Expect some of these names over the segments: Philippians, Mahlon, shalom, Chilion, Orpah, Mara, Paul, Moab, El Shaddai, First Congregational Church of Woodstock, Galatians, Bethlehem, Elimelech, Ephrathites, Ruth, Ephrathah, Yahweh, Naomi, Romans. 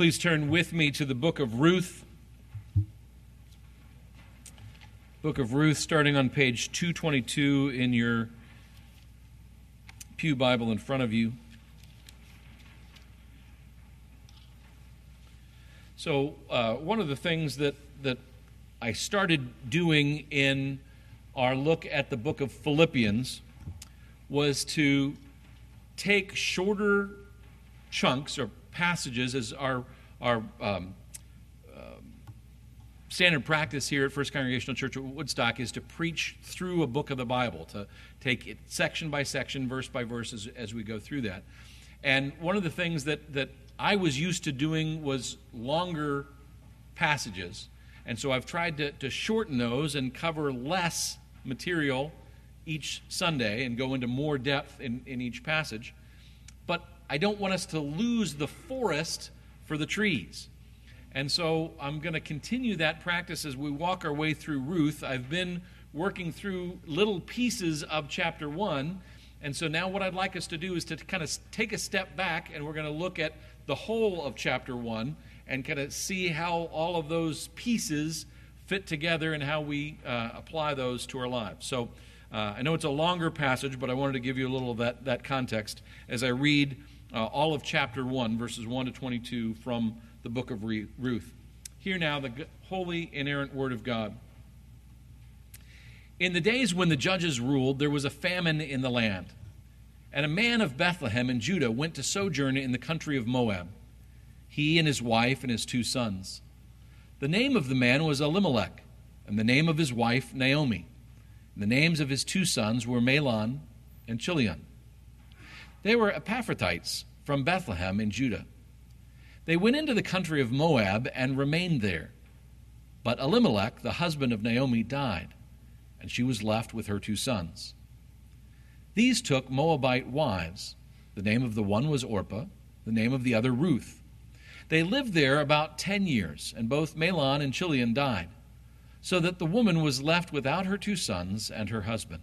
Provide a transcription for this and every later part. Please turn with me to the book of Ruth. Book of Ruth, starting on page 222 in your pew Bible in front of you. So one of the things that I started doing in our look at the book of Philippians was to take shorter chunks or passages, as our standard practice here at First Congregational Church of Woodstock is to preach through a book of the Bible, to take it section by section, verse by verse as we go through that. And one of the things that I was used to doing was longer passages. And so I've tried to shorten those and cover less material each Sunday and go into more depth in each passage. But I don't want us to lose the forest for the trees. And so I'm going to continue that practice as we walk our way through Ruth. I've been working through little pieces of chapter 1, and so now what I'd like us to do is to kind of take a step back, and we're going to look at the whole of chapter 1 and kind of see how all of those pieces fit together and how we apply those to our lives. So I know it's a longer passage, but I wanted to give you a little of that context as I read all of chapter 1, verses 1 to 22 from the book of Ruth. Hear now the holy, inerrant word of God. In the days when the judges ruled, there was a famine in the land. And a man of Bethlehem in Judah went to sojourn in the country of Moab, he and his wife and his 2 sons. The name of the man was Elimelech, and the name of his wife Naomi. And the names of his 2 sons were Mahlon and Chilion. They were Ephrathites from Bethlehem in Judah. They went into the country of Moab and remained there. But Elimelech, the husband of Naomi, died, and she was left with her 2 sons. These took Moabite wives. The name of the one was Orpah, the name of the other Ruth. They lived there about 10 years, and both Mahlon and Chilion died, so that the woman was left without her 2 sons and her husband.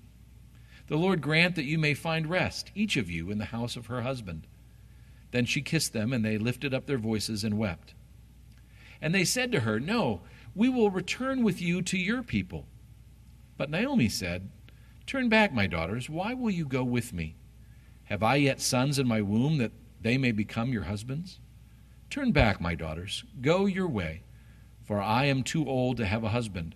The Lord grant that you may find rest, each of you, in the house of her husband." Then she kissed them, and they lifted up their voices and wept. And they said to her, "No, we will return with you to your people." But Naomi said, "Turn back, my daughters. Why will you go with me? Have I yet sons in my womb that they may become your husbands? Turn back, my daughters. Go your way, for I am too old to have a husband.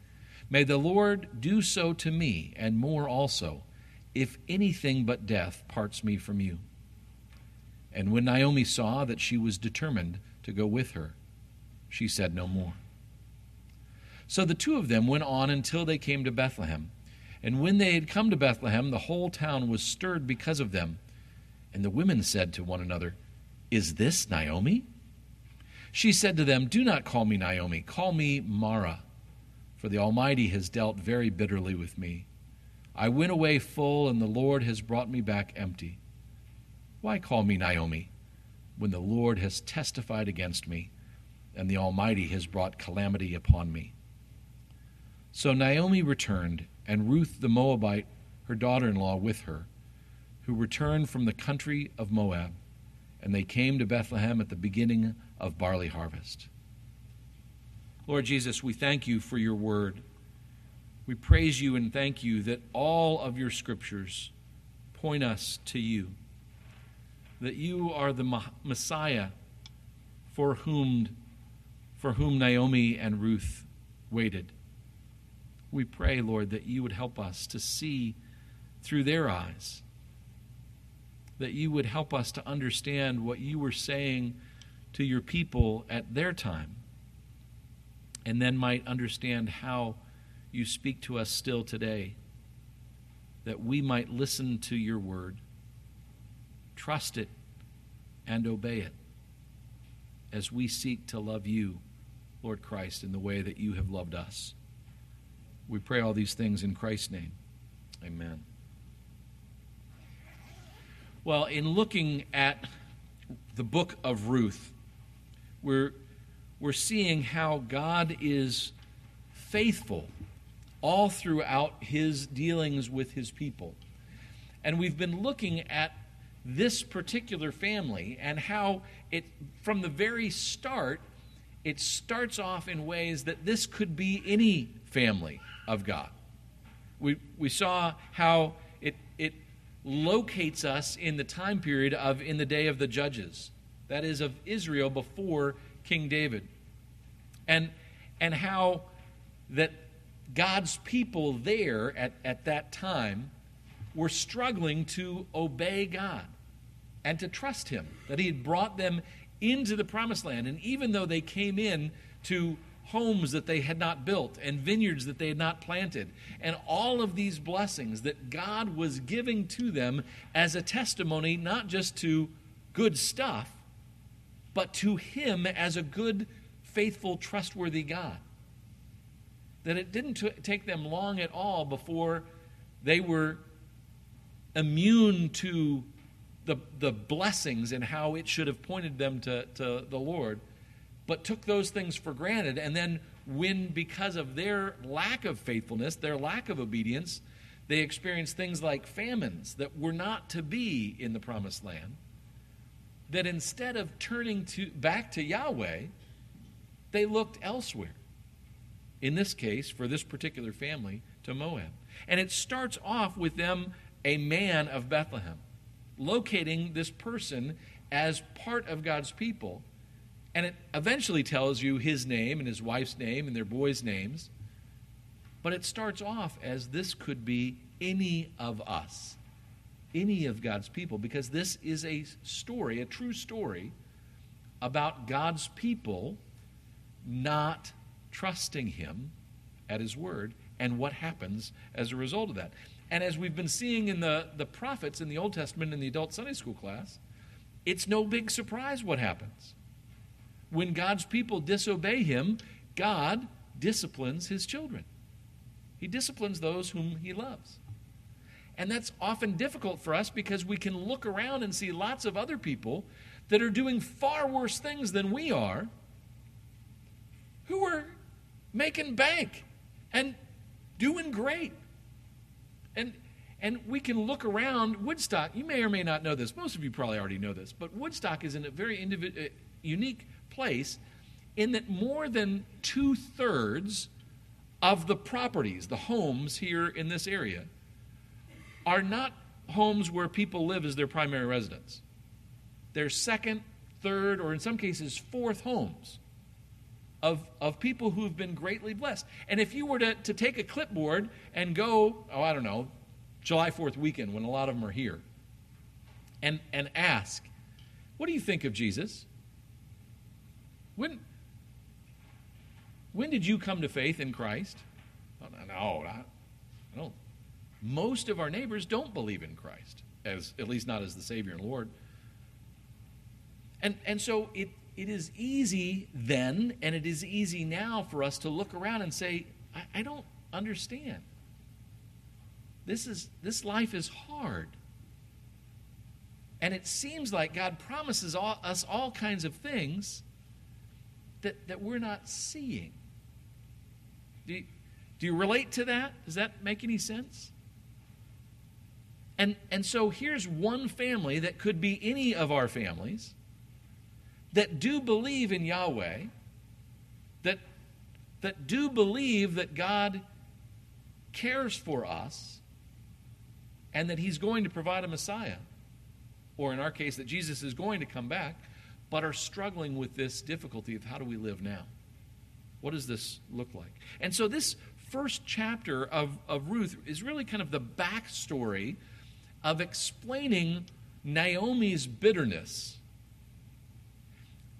May the Lord do so to me, and more also, if anything but death parts me from you." And when Naomi saw that she was determined to go with her, she said no more. So the 2 of them went on until they came to Bethlehem. And when they had come to Bethlehem, the whole town was stirred because of them. And the women said to one another, "Is this Naomi?" She said to them, "Do not call me Naomi, call me Mara, for the Almighty has dealt very bitterly with me. I went away full, and the Lord has brought me back empty. Why call me Naomi, when the Lord has testified against me, and the Almighty has brought calamity upon me? So Naomi returned, and Ruth the Moabite, her daughter-in-law, with her, who returned from the country of Moab, and they came to Bethlehem at the beginning of barley harvest. Lord Jesus, we thank you for your word. We praise you and thank you that all of your scriptures point us to you, that you are the Messiah for whom Naomi and Ruth waited. We pray, Lord, that you would help us to see through their eyes, that you would help us to understand what you were saying to your people at their time, and then might understand how you speak to us still today, that we might listen to your word, trust it, and obey it, as we seek to love you, Lord Christ, in the way that you have loved us. We pray all these things in Christ's name. Amen. Well, in looking at the book of Ruth, we're seeing how God is faithful all throughout his dealings with his people. And we've been looking at this particular family and how it, from the very start, it starts off in ways that this could be any family of God. We saw how it locates us in the time period of in the day of the judges, that is of Israel before King David, and how that God's people there at that time were struggling to obey God and to trust him, that he had brought them into the promised land. And even though they came in to homes that they had not built and vineyards that they had not planted, and all of these blessings that God was giving to them as a testimony not just to good stuff, but to him as a good, faithful, trustworthy God, that it didn't take them long at all before they were immune to the blessings and how it should have pointed them to the Lord, but took those things for granted. And then when, because of their lack of faithfulness, their lack of obedience, they experienced things like famines that were not to be in the promised land, that instead of turning back to Yahweh, they looked elsewhere. In this case, for this particular family, to Moab. And it starts off with them, a man of Bethlehem, locating this person as part of God's people. And it eventually tells you his name and his wife's name and their boys' names. But it starts off as this could be any of us, any of God's people, because this is a story, a true story, about God's people not trusting him at his word and what happens as a result of that. And as we've been seeing in the prophets in the Old Testament in the adult Sunday school class, it's no big surprise what happens. When God's people disobey him, God disciplines his children. He disciplines those whom he loves. And that's often difficult for us because we can look around and see lots of other people that are doing far worse things than we are, who are making bank and doing great. And we can look around Woodstock. You may or may not know this. Most of you probably already know this. But Woodstock is in a very unique place in that more than 2/3 of the properties, the homes here in this area, are not homes where people live as their primary residence. They're second, third, or in some cases fourth homes of people who have been greatly blessed. And if you were to take a clipboard and go, July 4th weekend when a lot of them are here, and ask, what do you think of Jesus? When did you come to faith in Christ? No. Most of our neighbors don't believe in Christ, at least not as the Savior and Lord. And so it is easy then, and it is easy now for us to look around and say, I don't understand. This life is hard. And it seems like God promises us all kinds of things that we're not seeing. Do you, Do you relate to that? Does that make any sense? And so here's one family that could be any of our families that do believe in Yahweh, that do believe that God cares for us and that He's going to provide a Messiah, or in our case, that Jesus is going to come back, but are struggling with this difficulty of how do we live now? What does this look like? And so this first chapter of Ruth is really kind of the backstory of explaining Naomi's bitterness.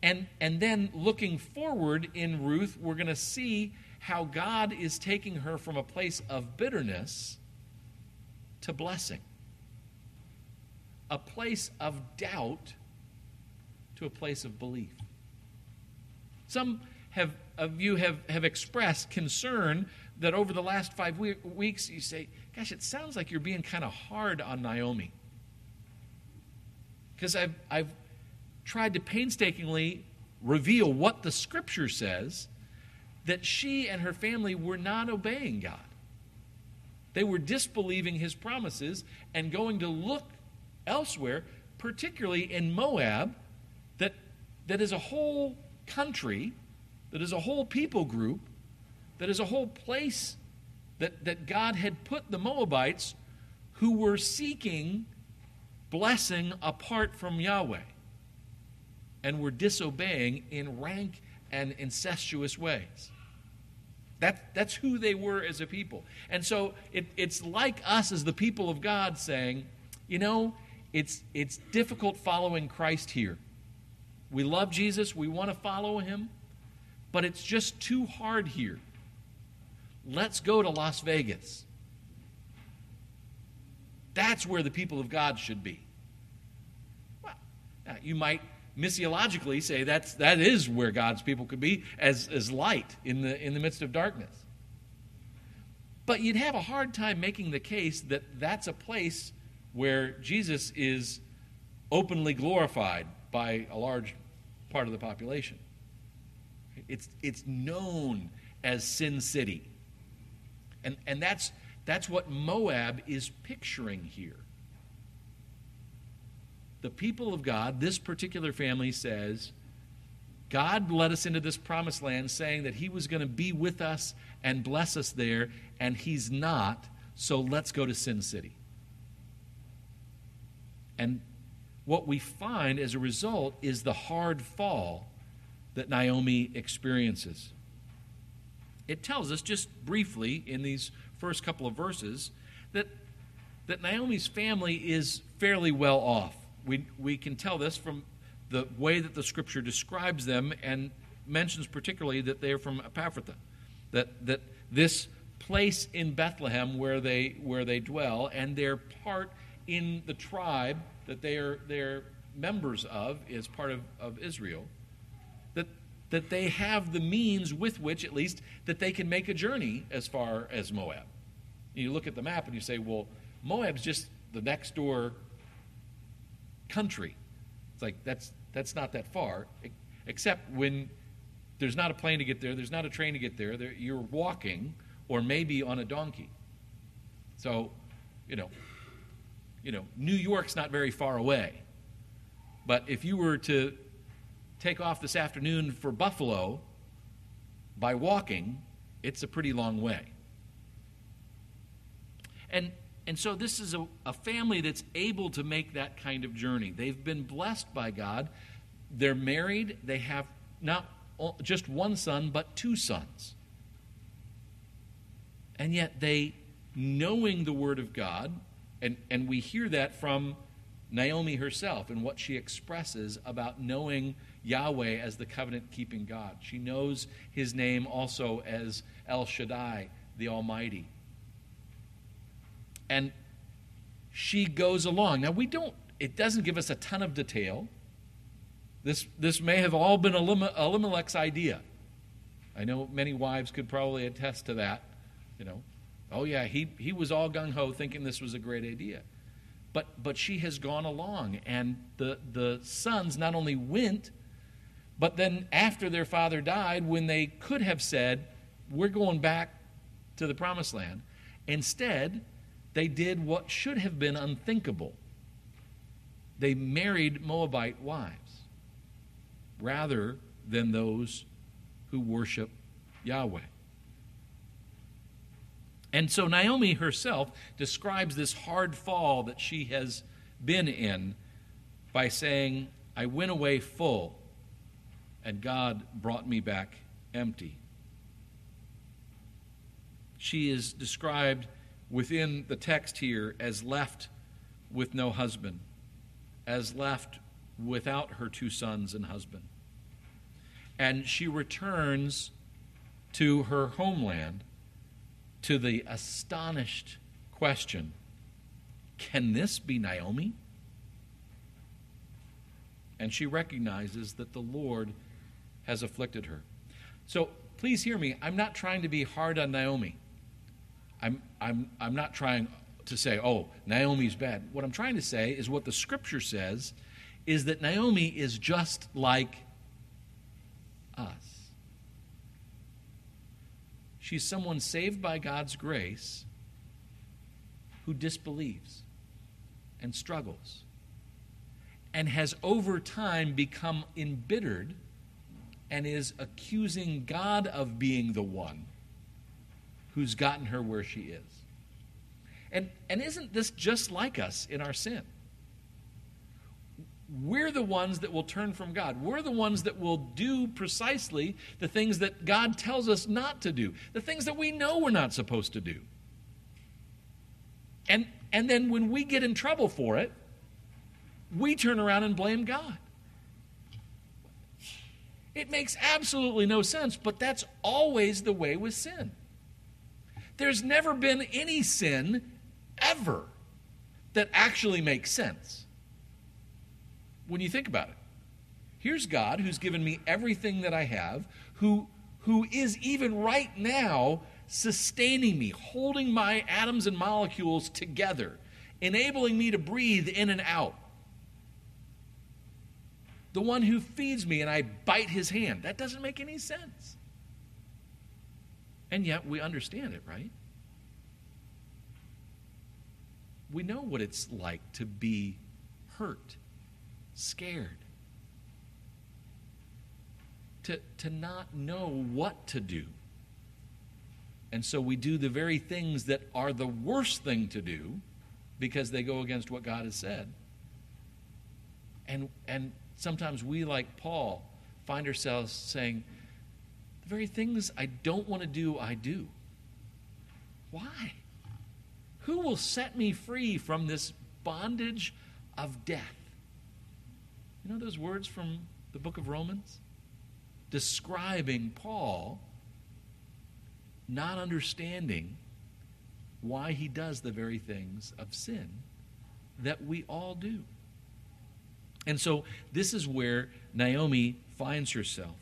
And then looking forward in Ruth, we're going to see how God is taking her from a place of bitterness to blessing, a place of doubt to a place of belief. Some of you have expressed concern that over the last 5 weeks you say, gosh, it sounds like you're being kind of hard on Naomi. Because I've tried to painstakingly reveal what the Scripture says, that she and her family were not obeying God. They were disbelieving His promises and going to look elsewhere, particularly in Moab, that is a whole country, that is a whole people group, that is a whole place that God had put the Moabites who were seeking blessing apart from Yahweh and were disobeying in rank and incestuous ways. That's who they were as a people. And so it's like us as the people of God saying, you know, it's difficult following Christ here. We love Jesus, we want to follow Him, but it's just too hard here. Let's go to Las Vegas. That's where the people of God should be. Well, you might missiologically say that is where God's people could be, as light in the midst of darkness. But you'd have a hard time making the case that that's a place where Jesus is openly glorified by a large part of the population. It's known as Sin City. And that's what Moab is picturing here. The people of God, this particular family says, God led us into this promised land saying that He was going to be with us and bless us there, and He's not, so let's go to Sin City. And what we find as a result is the hard fall that Naomi experiences. It tells us just briefly in these first couple of verses that Naomi's family is fairly well off. We can tell this from the way that the Scripture describes them and mentions particularly that they are from Ephrathah, that this place in Bethlehem where they dwell, and their part in the tribe that they're members of is part of Israel, that they have the means with which, at least, that they can make a journey as far as Moab. You look at the map and you say, well, Moab's just the next door country. It's like that's not that far, except when there's not a plane to get there, there's not a train to get there, you're walking or maybe on a donkey. So, you know, New York's not very far away. But if you were to take off this afternoon for Buffalo by walking, it's a pretty long way. And so this is a family that's able to make that kind of journey. They've been blessed by God. They're married. They have not just one son, but two sons. And yet they, knowing the Word of God, and we hear that from Naomi herself and what she expresses about knowing Yahweh as the covenant-keeping God. She knows His name also as El Shaddai, the Almighty. And she goes along. Now, it doesn't give us a ton of detail. This may have all been Elimelech's idea. I know many wives could probably attest to that. You know, oh yeah, he was all gung-ho thinking this was a great idea. But she has gone along, and the sons not only went, but then after their father died, when they could have said, we're going back to the promised land. Instead, they did what should have been unthinkable. They married Moabite wives rather than those who worship Yahweh. And so Naomi herself describes this hard fall that she has been in by saying, I went away full, and God brought me back empty. She is described within the text here as left with no husband, as left without her two sons and husband. And she returns to her homeland to the astonished question, can this be Naomi? And she recognizes that the Lord has afflicted her. So please hear me. I'm not trying to be hard on Naomi. I'm not trying to say, oh, Naomi's bad. What I'm trying to say is what the Scripture says is that Naomi is just like us. She's someone saved by God's grace who disbelieves and struggles and has over time become embittered and is accusing God of being the one who's gotten her where she is. And isn't this just like us in our sin? We're the ones that will turn from God. We're the ones that will do precisely the things that God tells us not to do, the things that we know we're not supposed to do. And then when we get in trouble for it, we turn around and blame God. It makes absolutely no sense, but that's always the way with sin. There's never been any sin ever that actually makes sense when you think about it. Here's God who's given me everything that I have, who is even right now sustaining me, holding my atoms and molecules together, enabling me to breathe in and out. The one who feeds me and I bite his hand. That doesn't make any sense. And yet we understand it, right? We know what it's like to be hurt, scared, to not know what to do. And so we do the very things that are the worst thing to do because they go against what God has said. And sometimes we, like Paul, find ourselves saying, the very things I don't want to do, I do. Why? Who will set me free from this bondage of death? You know those words from the book of Romans? Describing Paul not understanding why he does the very things of sin that we all do. And so this is where Naomi finds herself.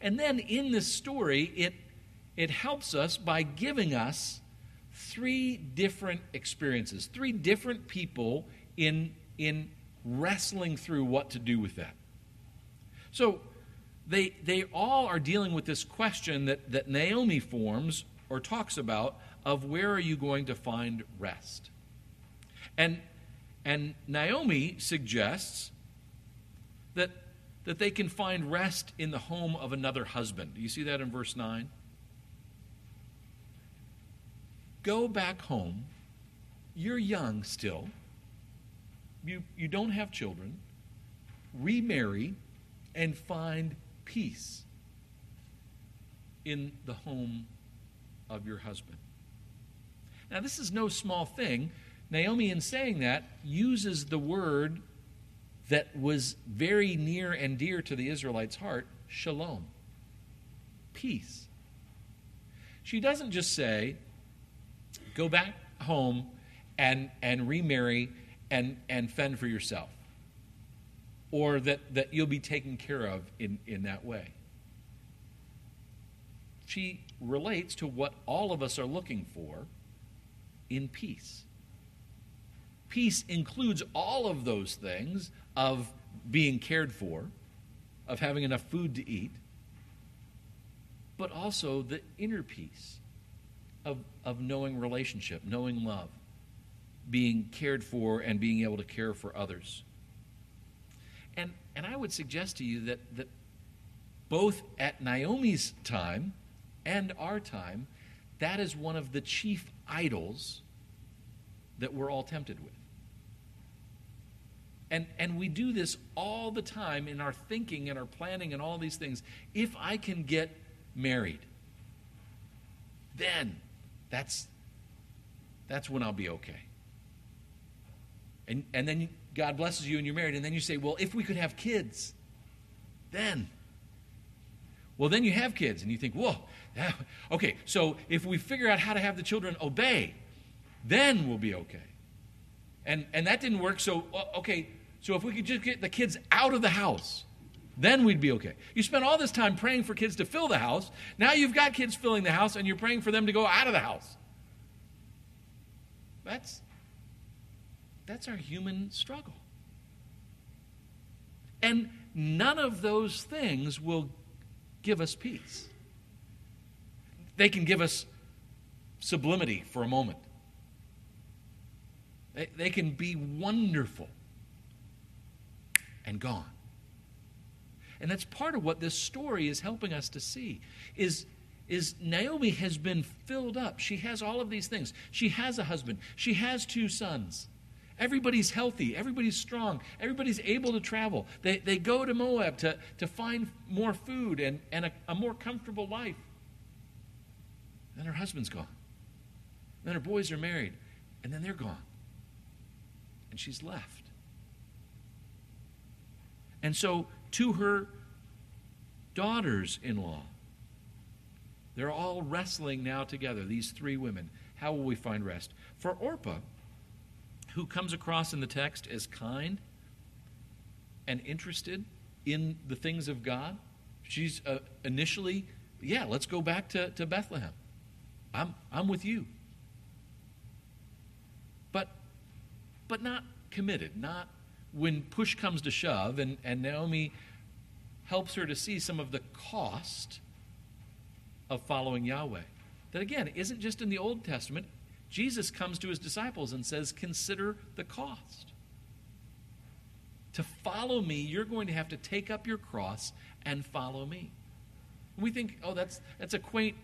And then in this story, it helps us by giving us three different experiences, three different people in wrestling through what to do with that. So they all are dealing with this question that Naomi forms or talks about of where are you going to find rest? And Naomi suggests that they can find rest in the home of another husband. Do you see that in verse 9? Go back home. You're young still. You don't have children. Remarry and find peace in the home of your husband. Now, this is no small thing. Naomi, in saying that, uses the word that was very near and dear to the Israelites' heart, shalom, peace. She doesn't just say, go back home and remarry and fend for yourself, or that you'll be taken care of in that way. She relates to what all of us are looking for in peace. Peace includes all of those things of being cared for, of having enough food to eat, but also the inner peace of knowing relationship, knowing love, being cared for and being able to care for others. And I would suggest to you that both at Naomi's time and our time, that is one of the chief idols that we're all tempted with. And we do this all the time in our thinking and our planning and all these things. If I can get married, then that's when I'll be okay. And then God blesses you and you're married, and then you say, well, if we could have kids, then. Well, then you have kids, and you think, whoa, okay, so if we figure out how to have the children obey, then we'll be okay. And that didn't work, so, okay, so if we could just get the kids out of the house, then we'd be okay. You spent all this time praying for kids to fill the house. Now you've got kids filling the house, and you're praying for them to go out of the house. That's our human struggle. And none of those things will give us peace. They can give us sublimity for a moment. They can be wonderful and gone. And that's part of what this story is helping us to see, is Naomi has been filled up. She has all of these things. She has a husband. She has 2 sons. Everybody's healthy. Everybody's strong. Everybody's able to travel. They go to Moab to find more food and a more comfortable life. Then her husband's gone. Then her boys are married. And then they're gone. And she's left. And so to her daughters-in-law, they're all wrestling now together, these 3 women. How will we find rest? For Orpah, who comes across in the text as kind and interested in the things of God. She's initially, let's go back to Bethlehem. I'm with you. But not committed, not when push comes to shove, and Naomi helps her to see some of the cost of following Yahweh. That, again, isn't just in the Old Testament. Jesus comes to his disciples and says, consider the cost. To follow me, you're going to have to take up your cross and follow me. We think, that's a quaint,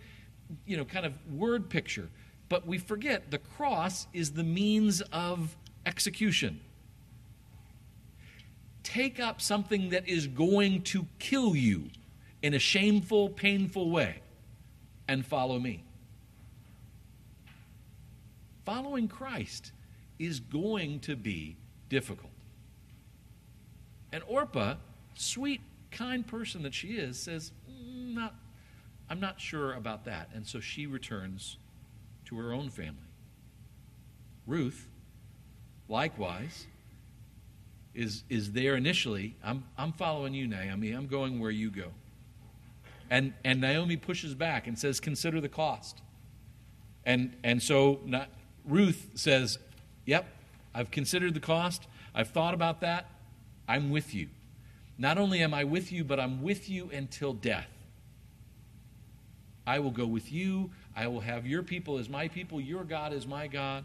kind of word picture. But we forget the cross is the means of execution. Take up something that is going to kill you in a shameful, painful way and follow me. Following Christ is going to be difficult. And Orpah, sweet, kind person that she is, says, I'm not sure about that. And so she returns to her own family. Ruth, likewise, is there initially. I'm following you, Naomi. I'm going where you go. And Naomi pushes back and says, consider the cost. And so Ruth says, yep, I've considered the cost. I've thought about that. I'm with you. Not only am I with you, but I'm with you until death. I will go with you. I will have your people as my people. Your God as my God.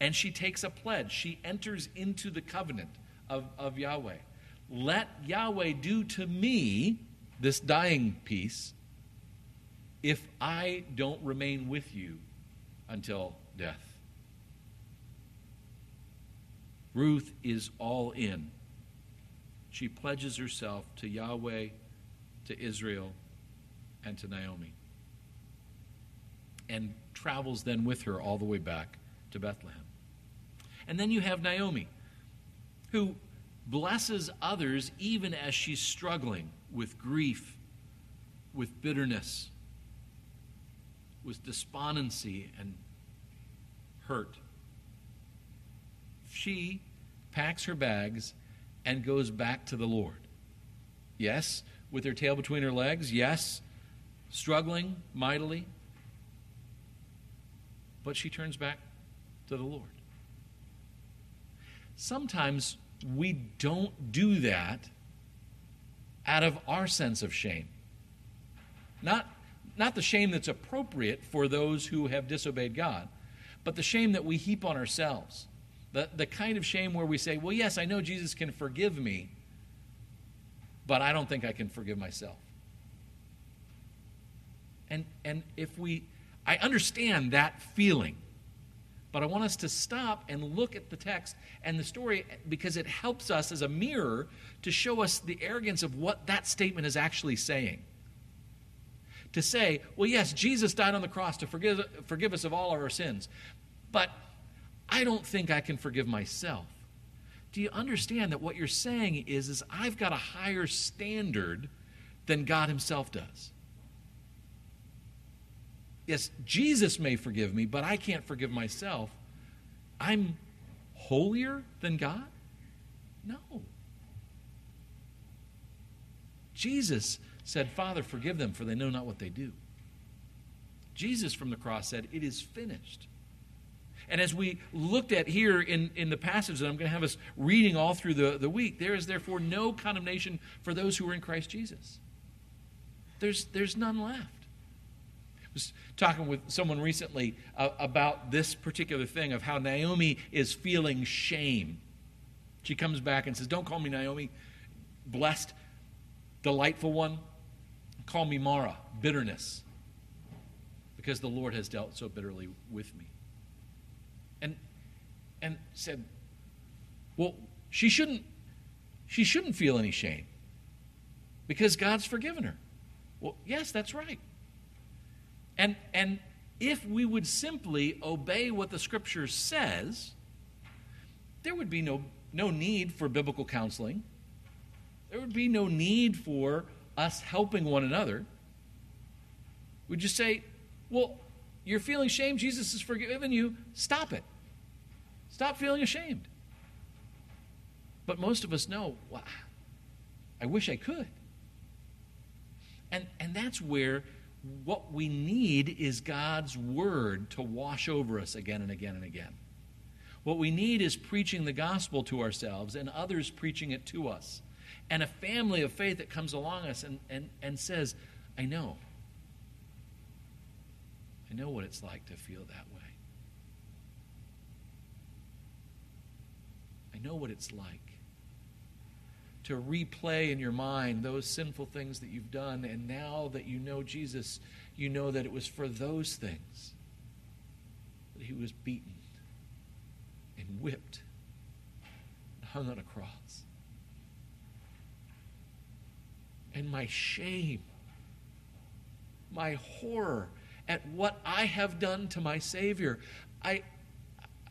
And she takes a pledge. She enters into the covenant of Yahweh. Let Yahweh do to me this dying piece if I don't remain with you until death. Ruth is all in. She pledges herself to Yahweh, to Israel, and to Naomi, and travels then with her all the way back to Bethlehem. And then you have Naomi, who blesses others even as she's struggling with grief, with bitterness, with despondency and hurt. She packs her bags and goes back to the Lord. Yes, with her tail between her legs. Yes, struggling mightily. But she turns back to the Lord. Sometimes we don't do that out of our sense of shame. Not not the shame that's appropriate for those who have disobeyed God, but the shame that we heap on ourselves. The kind of shame where we say, well, yes, I know Jesus can forgive me, but I don't think I can forgive myself. And if we, I understand that feeling, but I want us to stop and look at the text and the story because it helps us as a mirror to show us the arrogance of what that statement is actually saying. To say, well, yes, Jesus died on the cross to forgive us of all of our sins, but I don't think I can forgive myself. Do you understand that what you're saying is I've got a higher standard than God himself does? Yes, Jesus may forgive me, but I can't forgive myself. I'm holier than God? No. Jesus said, Father, forgive them, for they know not what they do. Jesus from the cross said, it is finished. And as we looked at here in the passage that I'm going to have us reading all through the week, there is therefore no condemnation for those who are in Christ Jesus. There's none left. I was talking with someone recently about this particular thing of how Naomi is feeling shame. She comes back and says, don't call me Naomi, blessed, delightful one. Call me Mara, bitterness, because the Lord has dealt so bitterly with me. And said, well, she shouldn't feel any shame because God's forgiven her. Well, yes, that's right. And if we would simply obey what the Scripture says, there would be no need for biblical counseling. There would be no need for us helping one another. We'd just say, well, you're feeling shame. Jesus has forgiven you. Stop it. Stop feeling ashamed. But most of us know, wow, I wish I could. And that's where what we need is God's word to wash over us again and again and again. What we need is preaching the gospel to ourselves and others preaching it to us. And a family of faith that comes along us and says, I know what it's like to feel that way. I know what it's like to replay in your mind those sinful things that you've done, and now that you know Jesus, you know that it was for those things that he was beaten and whipped and hung on a cross. And my shame, my horror at what I have done to my Savior, I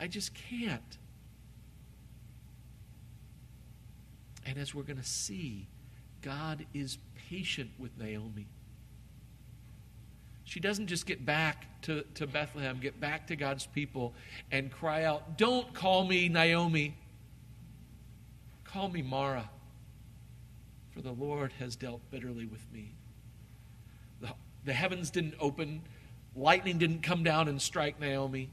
just can't. And as we're going to see, God is patient with Naomi. She doesn't just get back to Bethlehem, get back to God's people, and cry out, don't call me Naomi. Call me Mara, for the Lord has dealt bitterly with me. The heavens didn't open. Lightning didn't come down and strike Naomi.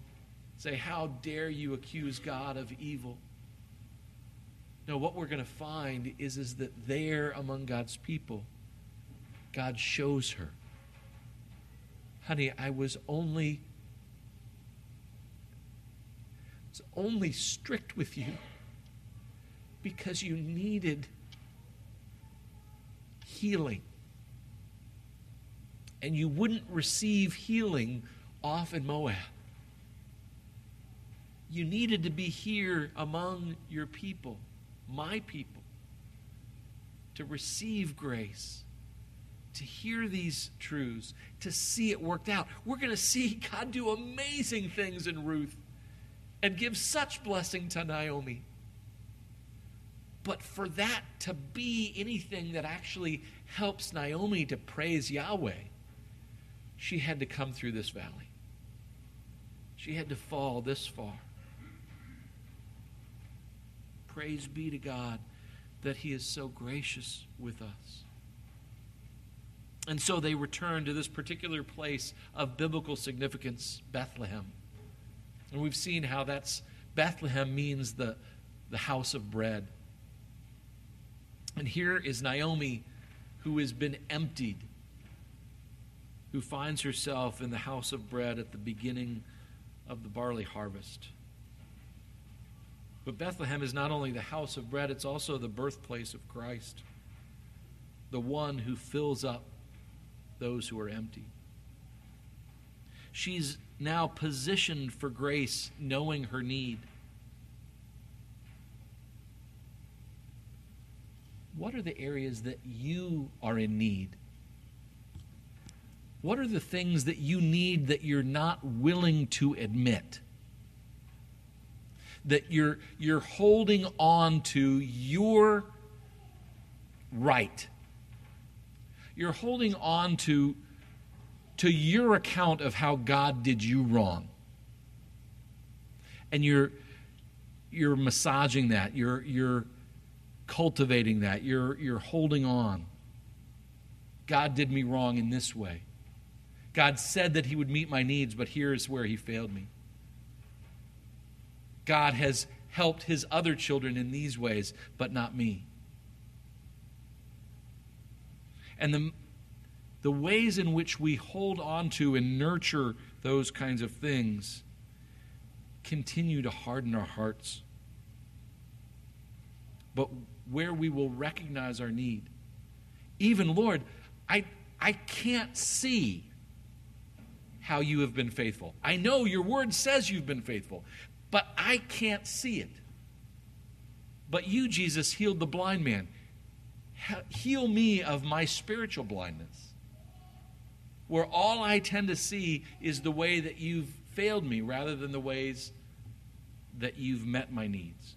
Say, how dare you accuse God of evil? No, what we're going to find is that there among God's people, God shows her, honey, I was only strict with you because you needed healing. And you wouldn't receive healing off in Moab. You needed to be here among your people, my people, to receive grace, to hear these truths, to see it worked out. We're going to see God do amazing things in Ruth and give such blessing to Naomi. But for that to be anything that actually helps Naomi to praise Yahweh, she had to come through this valley. She had to fall this far. Praise be to God that he is so gracious with us. And so they return to this particular place of biblical significance, Bethlehem. And we've seen how that's Bethlehem means the house of bread. And here is Naomi, who has been emptied. who finds herself in the house of bread at the beginning of the barley harvest. But Bethlehem is not only the house of bread, it's also the birthplace of Christ, the one who fills up those who are empty. She's now positioned for grace, knowing her need. What are the areas that you are in need? What are the things that you need that you're not willing to admit? That you're holding on to your right. You're holding on to your account of how God did you wrong. And you're massaging that. You're cultivating that. You're holding on. God did me wrong in this way. God said that he would meet my needs, but here's where he failed me. God has helped his other children in these ways, but not me. And the ways in which we hold on to and nurture those kinds of things continue to harden our hearts. But where we will recognize our need, even, Lord, I can't see how you have been faithful. I know your word says you've been faithful, but I can't see it. But you, Jesus, healed the blind man. Heal me of my spiritual blindness, where all I tend to see is the way that you've failed me rather than the ways that you've met my needs.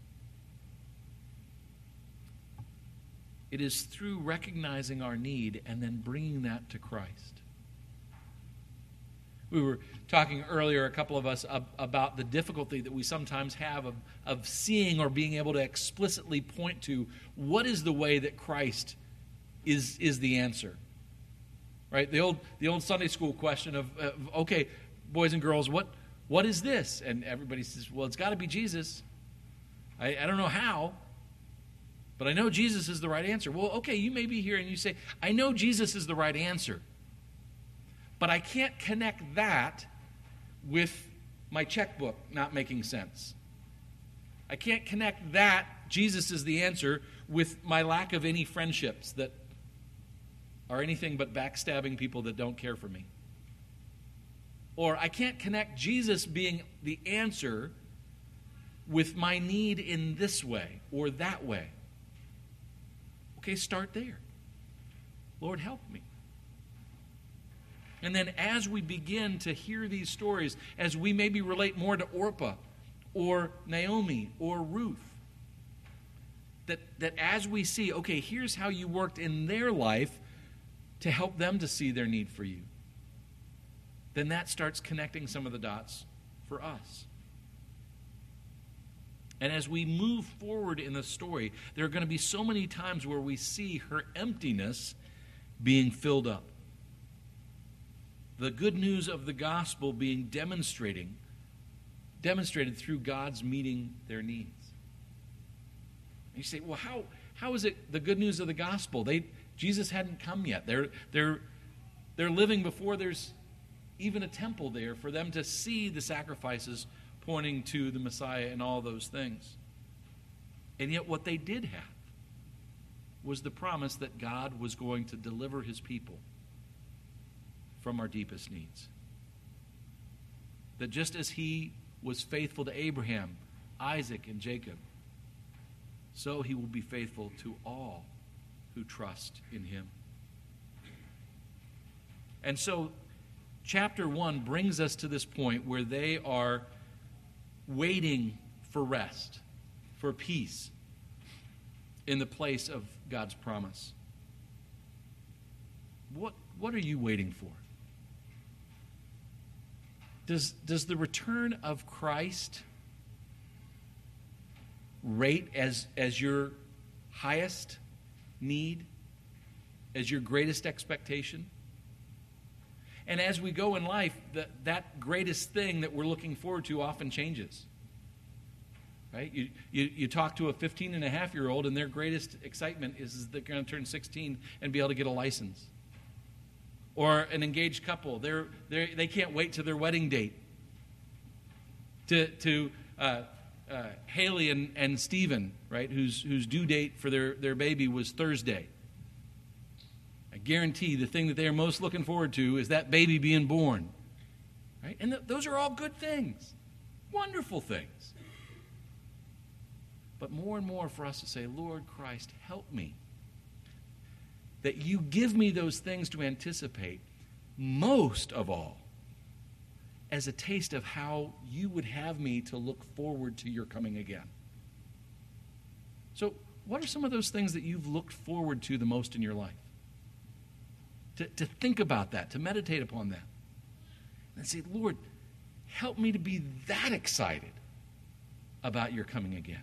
It is through recognizing our need and then bringing that to Christ. We were talking earlier, a couple of us, about the difficulty that we sometimes have of seeing or being able to explicitly point to what is the way that Christ is the answer. Right? The old Sunday school question of okay, boys and girls, what is this? And everybody says, well, it's got to be Jesus. I don't know how, but I know Jesus is the right answer. Well, okay, you may be here and you say, I know Jesus is the right answer, but I can't connect that with my checkbook not making sense. I can't connect that Jesus is the answer with my lack of any friendships that are anything but backstabbing people that don't care for me. Or I can't connect Jesus being the answer with my need in this way or that way. Okay, start there. Lord, help me. And then as we begin to hear these stories, as we maybe relate more to Orpah or Naomi or Ruth, that as we see, okay, here's how you worked in their life to help them to see their need for you, then that starts connecting some of the dots for us. And as we move forward in the story, there are going to be so many times where we see her emptiness being filled up. The good news of the gospel being demonstrated through God's meeting their needs. And you say, well, how is it the good news of the gospel? Jesus hadn't come yet. They're living before there's even a temple there for them to see the sacrifices pointing to the Messiah and all those things. And yet what they did have was the promise that God was going to deliver his people from our deepest needs. That just as he was faithful to Abraham, Isaac, and Jacob, so he will be faithful to all who trust in him. And so, chapter 1 brings us to this point where they are waiting for rest, for peace, in the place of God's promise. What are you waiting for? Does the return of Christ rate as your highest need, as your greatest expectation? And as we go in life, that greatest thing that we're looking forward to often changes. Right? You talk to a 15-and-a-half-year-old, and their greatest excitement is they're going to turn 16 and be able to get a license. or an engaged couple. They can't wait to their wedding date. To Haley and Stephen, right, whose due date for their baby was Thursday. I guarantee the thing that they are most looking forward to is that baby being born. Right? And those are all good things, wonderful things. But more and more for us to say, Lord Christ, help me. That you give me those things to anticipate, most of all, as a taste of how you would have me to look forward to your coming again. So what are some of those things that you've looked forward to the most in your life? To think about that, to meditate upon that. And say, Lord, help me to be that excited about your coming again.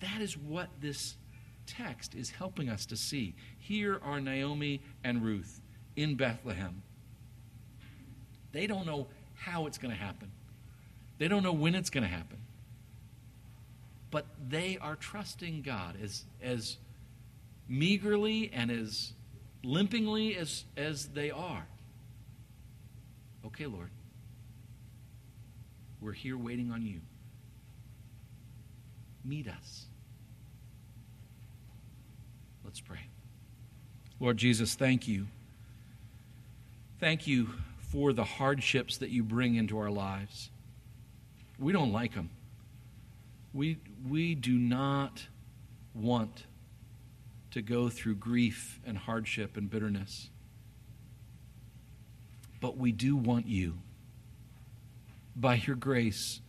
That is what this text is helping us to see. Here are Naomi and Ruth in Bethlehem. They don't know how it's going to happen. They don't know when it's going to happen. But they are trusting God as meagerly and as limpingly as they are. Okay, Lord, we're here waiting on you. Meet us. Let's pray. Lord Jesus, thank you. Thank you for the hardships that you bring into our lives. We don't like them. We do not want to go through grief and hardship and bitterness. But we do want you. By your grace,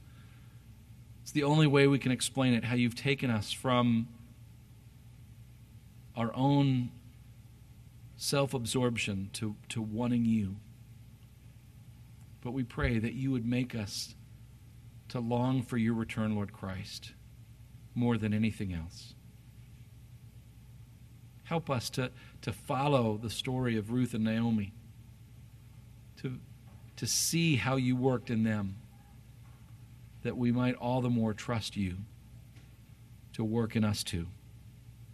it's the only way we can explain it, how you've taken us from our own self-absorption to wanting you. But we pray that you would make us to long for your return, Lord Christ, more than anything else. Help us to follow the story of Ruth and Naomi, to see how you worked in them, that we might all the more trust you to work in us too.